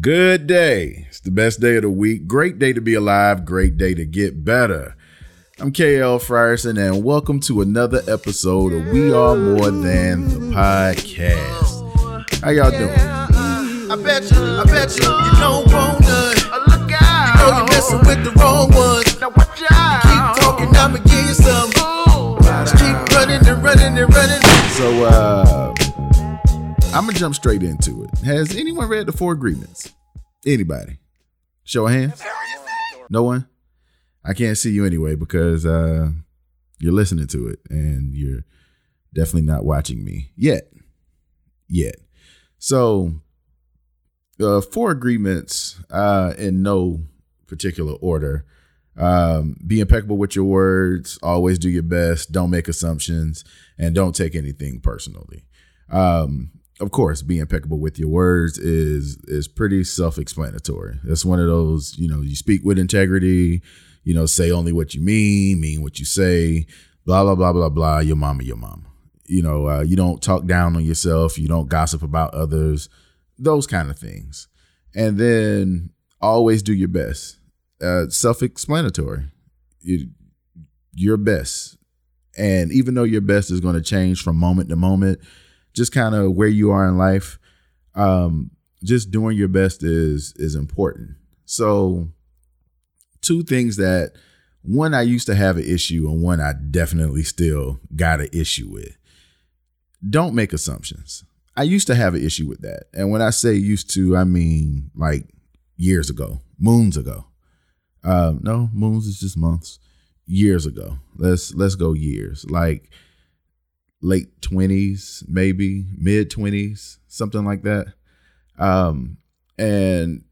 Good day. It's the best day of the week. Great day to be alive. Great day to get better. I'm KL Frierson, and welcome to another episode of We Are More Than the Podcast. How y'all doing? I bet you you don't want none. Look out. You know you're messing with the wrong ones. Now watch out. Keep talking, I'ma give you some. Just keep running. So, I'm going to jump straight into it. Has anyone read The Four Agreements? Anybody? Show of hands? No one? I can't see you anyway because you're listening to it and you're definitely not watching me yet. So Four Agreements in no particular order. Be impeccable with your words. Always do your best. Don't make assumptions and don't take anything personally. Of course, be impeccable with your words is pretty self-explanatory. That's one of those, you speak with integrity, say only what you mean what you say, blah, blah, blah, blah, blah, your mama. You don't talk down on yourself. You don't gossip about others, those kind of things. And then always do your best. Self-explanatory. Your best. And even though your best is going to change from moment to moment, just kind of where you are in life, just doing your best is important. So two things that, one I used to have an issue and one I definitely still got an issue with. Don't make assumptions. I used to have an issue with that. And when I say used to, I mean like years ago, moons ago. No, moons is just months. Years ago. Let's go years. Like late 20s, maybe mid 20s, something like that. And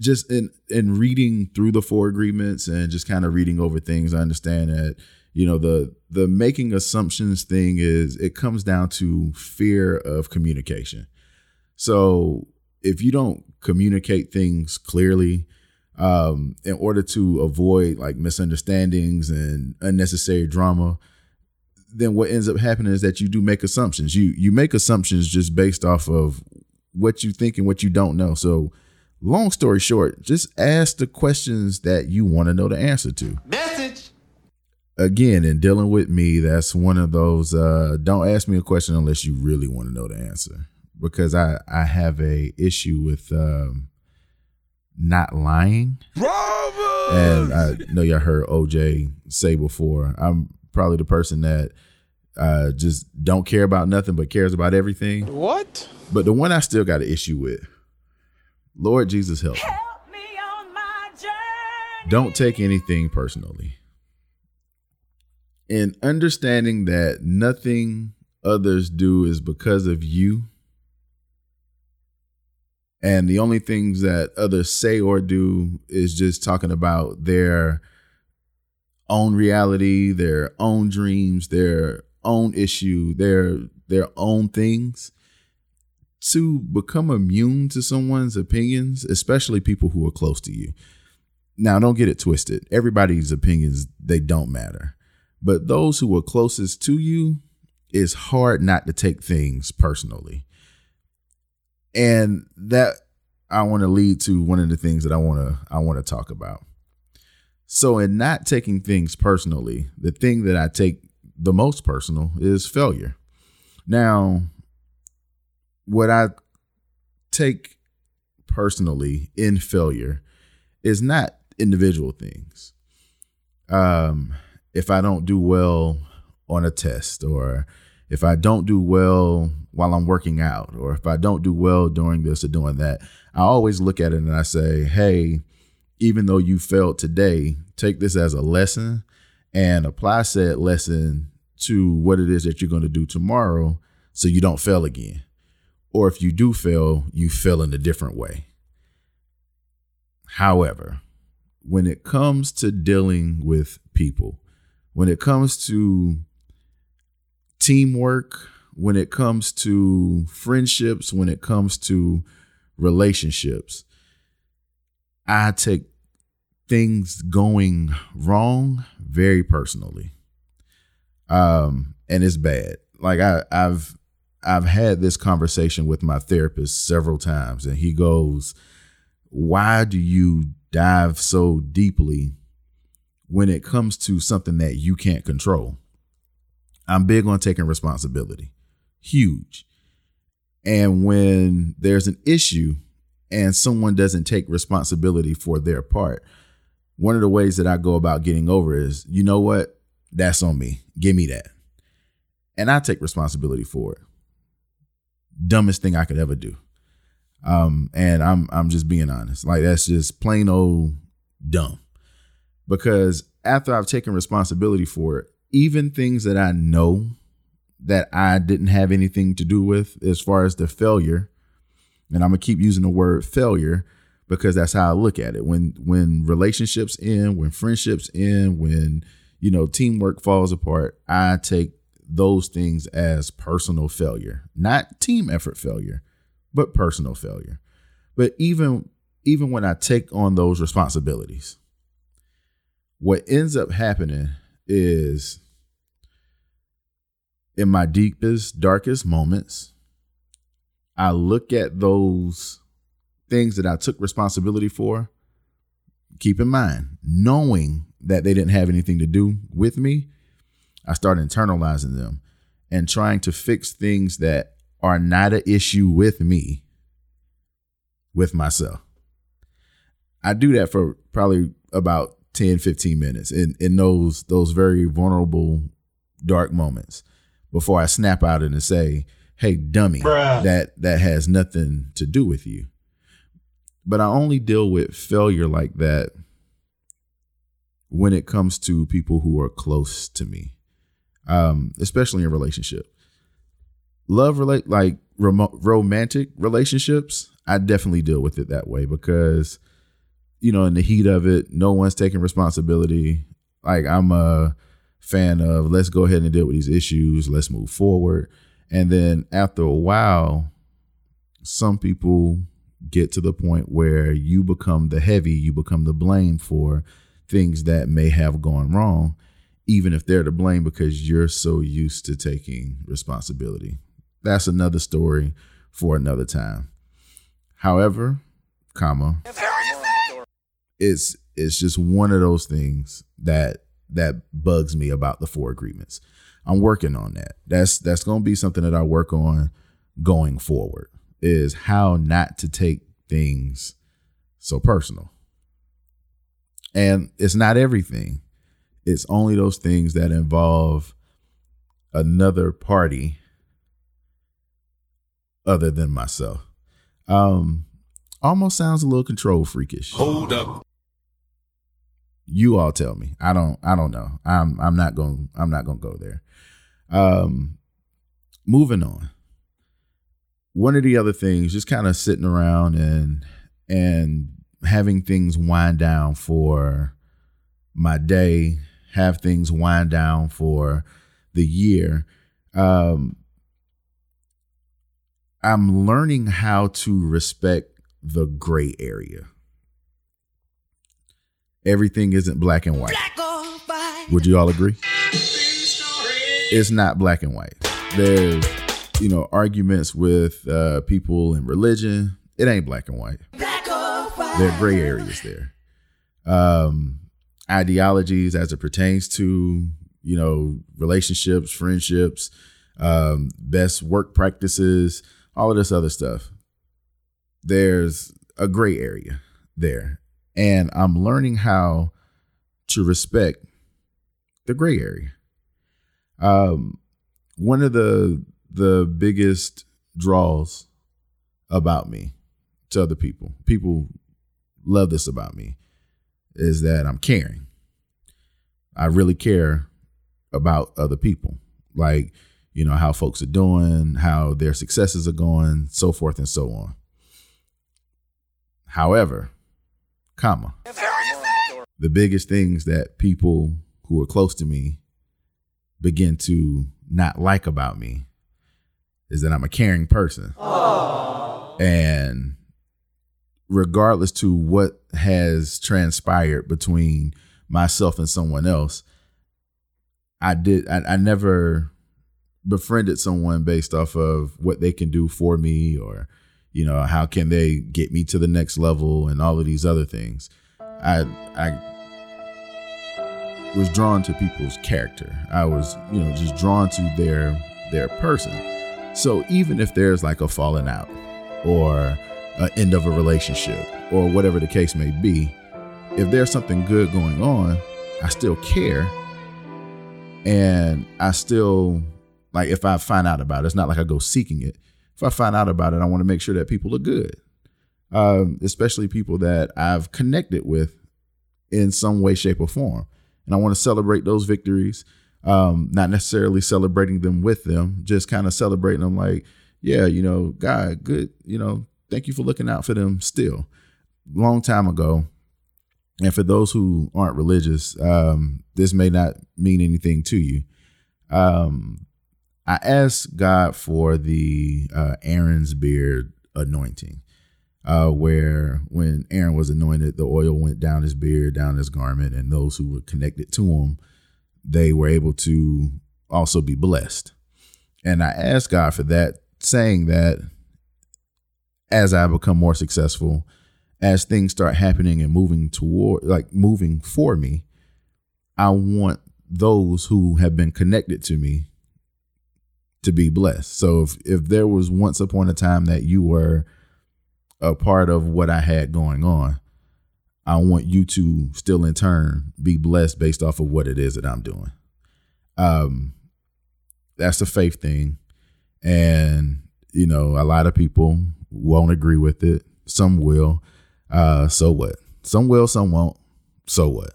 just in reading through the Four Agreements and just kind of reading over things, I understand that, the making assumptions thing it comes down to fear of communication. So if you don't communicate things clearly, in order to avoid like misunderstandings and unnecessary drama, then what ends up happening is that you do make assumptions. You make assumptions just based off of what you think and what you don't know. So long story short, just ask the questions that you want to know the answer to. Message. Again, in dealing with me, that's one of those, don't ask me a question unless you really want to know the answer, because I have a issue with not lying. Bravo! And I know y'all heard OJ say before, I'm probably the person that just don't care about nothing but cares about everything. What? But the one I still got an issue with, Lord Jesus help me. Help me on my journey. Don't take anything personally. And understanding that nothing others do is because of you, and the only things that others say or do is just talking about their own reality, their own dreams, their own issue, their own things. To become immune to someone's opinions, especially people who are close to you. Now, don't get it twisted. Everybody's opinions, they don't matter. But those who are closest to you, it's hard not to take things personally. And that I want to lead to one of the things that I want to talk about. So in not taking things personally, the thing that I take the most personal is failure. Now, what I take personally in failure is not individual things. If I don't do well on a test, or if I don't do well while I'm working out, or if I don't do well doing this or doing that, I always look at it and I say, hey, even though you failed today, take this as a lesson and apply said lesson to what it is that you're going to do tomorrow so you don't fail again. Or if you do fail, you fail in a different way. However, when it comes to dealing with people, when it comes to teamwork, when it comes to friendships, when it comes to relationships, I take things going wrong very personally, and it's bad. Like I've I've had this conversation with my therapist several times, and he goes, why do you dive so deeply when it comes to something that you can't control? I'm big on taking responsibility. Huge. And when there's an issue and someone doesn't take responsibility for their part, one of the ways that I go about getting over is, you know what? That's on me. Give me that. And I take responsibility for it. Dumbest thing I could ever do. And I'm just being honest. Like, that's just plain old dumb. Because after I've taken responsibility for it, even things that I know that I didn't have anything to do with, as far as the failure, and I'm gonna keep using the word failure because that's how I look at it. When relationships end, when friendships end, when, you know, teamwork falls apart, I take those things as personal failure, not team effort failure, but personal failure. But even when I take on those responsibilities, what ends up happening is, in my deepest, darkest moments, I look at those things that I took responsibility for, keep in mind, knowing that they didn't have anything to do with me, I start internalizing them and trying to fix things that are not an issue with me, with myself. I do that for probably about 10, 15 minutes in those very vulnerable, dark moments before I snap out and say, hey, dummy, bruh, that has nothing to do with you. But I only deal with failure like that when it comes to people who are close to me, especially in relationship. Romantic relationships, I definitely deal with it that way because, you know, in the heat of it, no one's taking responsibility. Like, I'm a fan of, let's go ahead and deal with these issues. Let's move forward. And then after a while, some people get to the point where you become the heavy, you become the blame for things that may have gone wrong, even if they're to blame because you're so used to taking responsibility. That's another story for another time. However, it's just one of those things that bugs me about the Four Agreements. I'm working on that. That's going to be something that I work on going forward, is how not to take things so personal. And it's not everything. It's only those things that involve another party other than myself. Almost sounds a little control freakish. Hold up. You all tell me. I don't know. I'm not going to go there. Moving on. One of the other things, just kind of sitting around and having things wind down for my day, have things wind down for the year. I'm learning how to respect the gray area. Everything isn't black and white. Black or white. Would you all agree? It's not black and white. There's, arguments with people and religion. It ain't black and white. Black or white. There are gray areas there. Ideologies as it pertains to, relationships, friendships, best work practices, all of this other stuff. There's a gray area there. And I'm learning how to respect the gray area. One of the biggest draws about me to other people love this about me, is that I'm caring. I really care about other people. Like, how folks are doing, how their successes are going, so forth and so on. However, the biggest things that people who are close to me begin to not like about me is that I'm a caring person. Aww. And regardless to what has transpired between myself and someone else, I never befriended someone based off of what they can do for me, or, you know, how can they get me to the next level and all of these other things. I was drawn to people's character. I was, you know, just drawn to their person. So even if there's like a falling out or an end of a relationship or whatever the case may be, if there's something good going on, I still care. And I still, like, if I find out about it, it's not like I go seeking it. If I find out about it, I want to make sure that people are good, especially people that I've connected with in some way, shape, or form. And I want to celebrate those victories, not necessarily celebrating them with them, just kind of celebrating them like, yeah, you know, God, good, you know, thank you for looking out for them still. Long time ago. And for those who aren't religious, this may not mean anything to you. I asked God for the Aaron's beard anointing, where when Aaron was anointed, the oil went down his beard, down his garment, and those who were connected to him, they were able to also be blessed. And I asked God for that, saying that as I become more successful, as things start happening and moving for me, I want those who have been connected to me to be blessed. So if there was once upon a time that you were a part of what I had going on, I want you to still in turn be blessed based off of what it is that I'm doing. That's a faith thing. And, you know, a lot of people won't agree with it. Some will. So what? Some will, some won't. So what?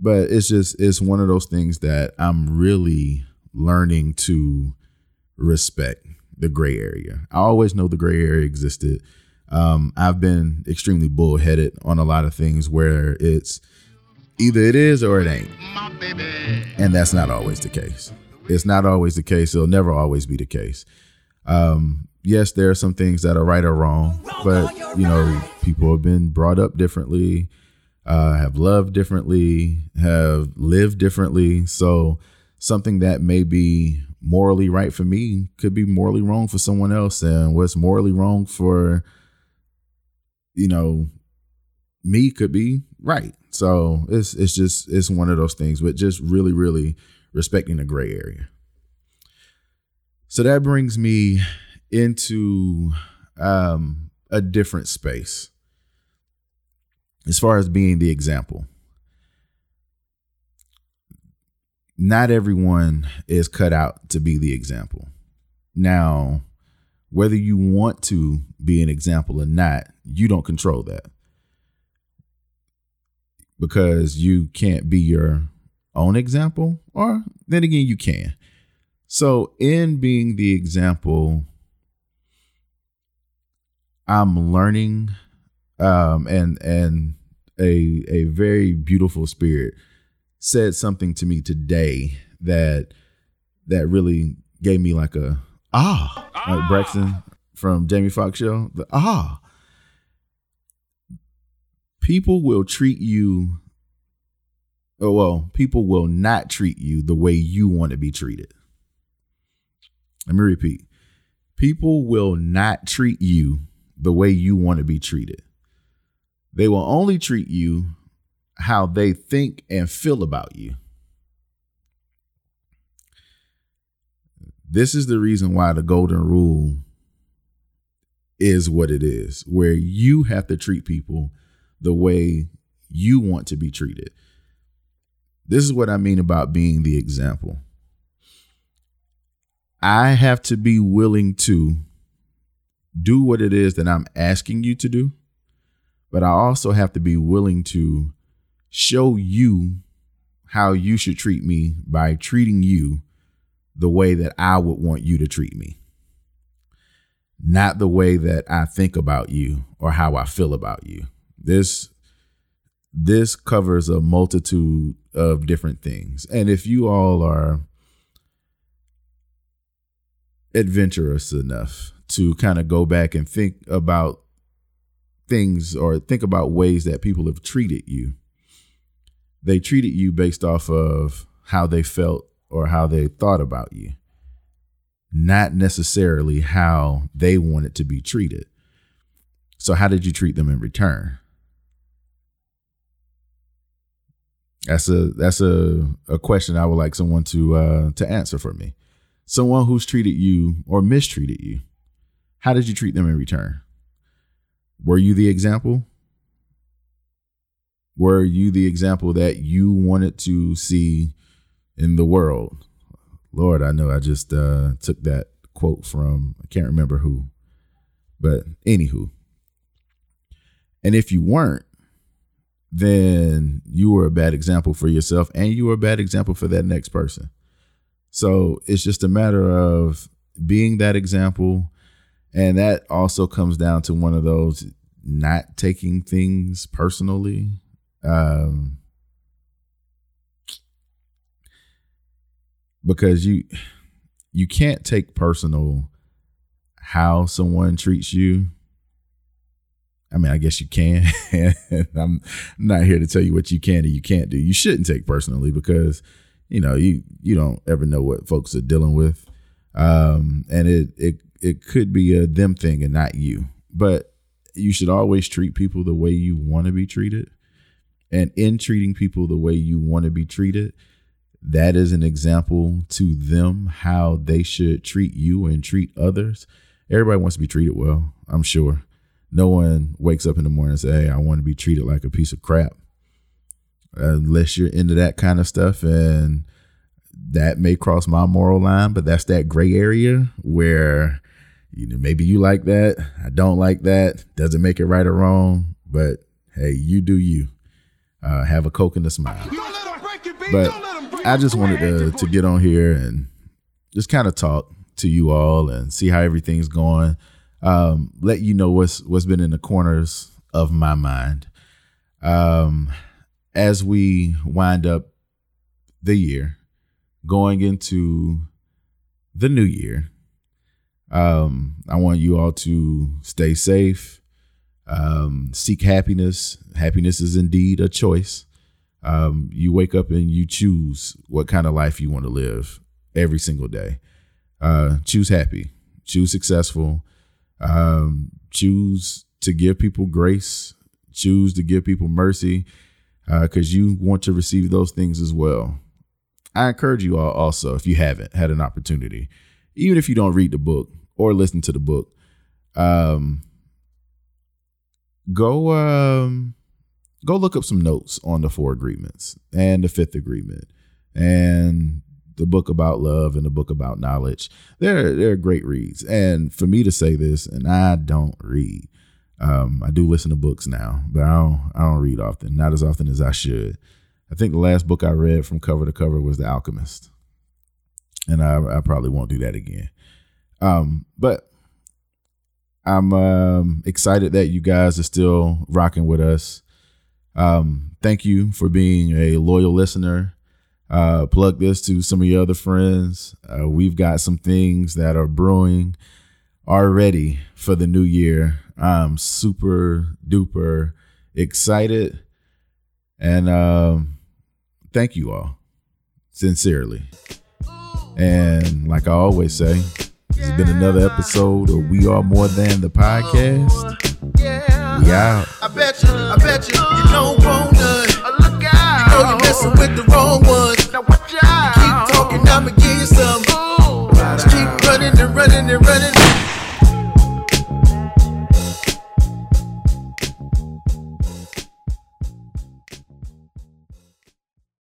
But it's just, it's one of those things that I'm really learning to respect the gray area. I always know the gray area existed. I've been extremely bullheaded on a lot of things where it's either it is or it ain't. And that's not always the case. It's not always the case. It'll never always be the case. Yes, there are some things that are right or wrong, but, you know, people have been brought up differently, have loved differently, have lived differently. So something that may be morally right for me could be morally wrong for someone else. And what's morally wrong for, you know, me could be right. So it's just, it's one of those things, but just really, really respecting the gray area. So that brings me into a different space as far as being the example. Not everyone is cut out to be the example. Now, whether you want to be an example or not, you don't control that, because you can't be your own example, or then again, you can. So in being the example, I'm learning, and a very beautiful spirit said something to me today that really gave me like a, like Braxton from Jamie Foxx Show. People will treat you, oh, well, people will not treat you the way you want to be treated. Let me repeat. People will not treat you the way you want to be treated. They will only treat you how they think and feel about you. This is the reason why the golden rule is what it is, where you have to treat people the way you want to be treated. This is what I mean about being the example. I have to be willing to do what it is that I'm asking you to do, but I also have to be willing to show you how you should treat me by treating you the way that I would want you to treat me, not the way that I think about you or how I feel about you. This covers a multitude of different things. And if you all are adventurous enough to kind of go back and think about things, or think about ways that people have treated you, they treated you based off of how they felt or how they thought about you. not necessarily how they wanted to be treated. So how did you treat them in return? That's a question I would like someone to answer for me. Someone who's treated you or mistreated you. How did you treat them in return? Were you the example? Were you the example that you wanted to see in the world? Lord, I know I just took that quote from, I can't remember who, but anywho. And if you weren't, then you were a bad example for yourself and you were a bad example for that next person. So it's just a matter of being that example. And that also comes down to one of those not taking things personally. Because you can't take personal how someone treats you. I mean, I guess you can. I'm not here to tell you what you can and you can't do. You shouldn't take personally because, you know, you don't ever know what folks are dealing with. And it could be a them thing and not you. But you should always treat people the way you want to be treated. And in treating people the way you want to be treated, that is an example to them how they should treat you and treat others. Everybody wants to be treated well, I'm sure. No one wakes up in the morning and say, hey, I want to be treated like a piece of crap. Unless you're into that kind of stuff. And that may cross my moral line, but that's that gray area where, you know, maybe you like that. I don't like that. Doesn't make it right or wrong. But hey, you do you. Have a Coke and a smile. Don't let them break it, baby. But don't let them break it. I just wanted to get on here and just kind of talk to you all and see how everything's going. Let you know what's been in the corners of my mind. As we wind up the year, going into the new year, I want you all to stay safe, seek happiness. Happiness is indeed a choice. You wake up and you choose what kind of life you want to live every single day. Choose happy, choose successful. Choose to give people grace, choose to give people mercy, because you want to receive those things as well. I encourage you all also, if you haven't had an opportunity, even if you don't read the book or listen to the book, go look up some notes on the 4 agreements and the 5th agreement and the book about love and the book about knowledge. They're great reads. And for me to say this, and I don't read, I do listen to books now, but I don't read often, not as often as I should. I think the last book I read from cover to cover was The Alchemist. And I probably won't do that again. But I'm excited that you guys are still rocking with us. Thank you for being a loyal listener. Plug this to some of your other friends. We've got some things that are brewing already for the new year. I'm super duper excited. And thank you all sincerely. And like I always say, this has been another episode of We Are More Than the Podcast. We out. I bet you, you don't want none. You know you're messing with the wrong ones. Now watch out. You keep talking, I'ma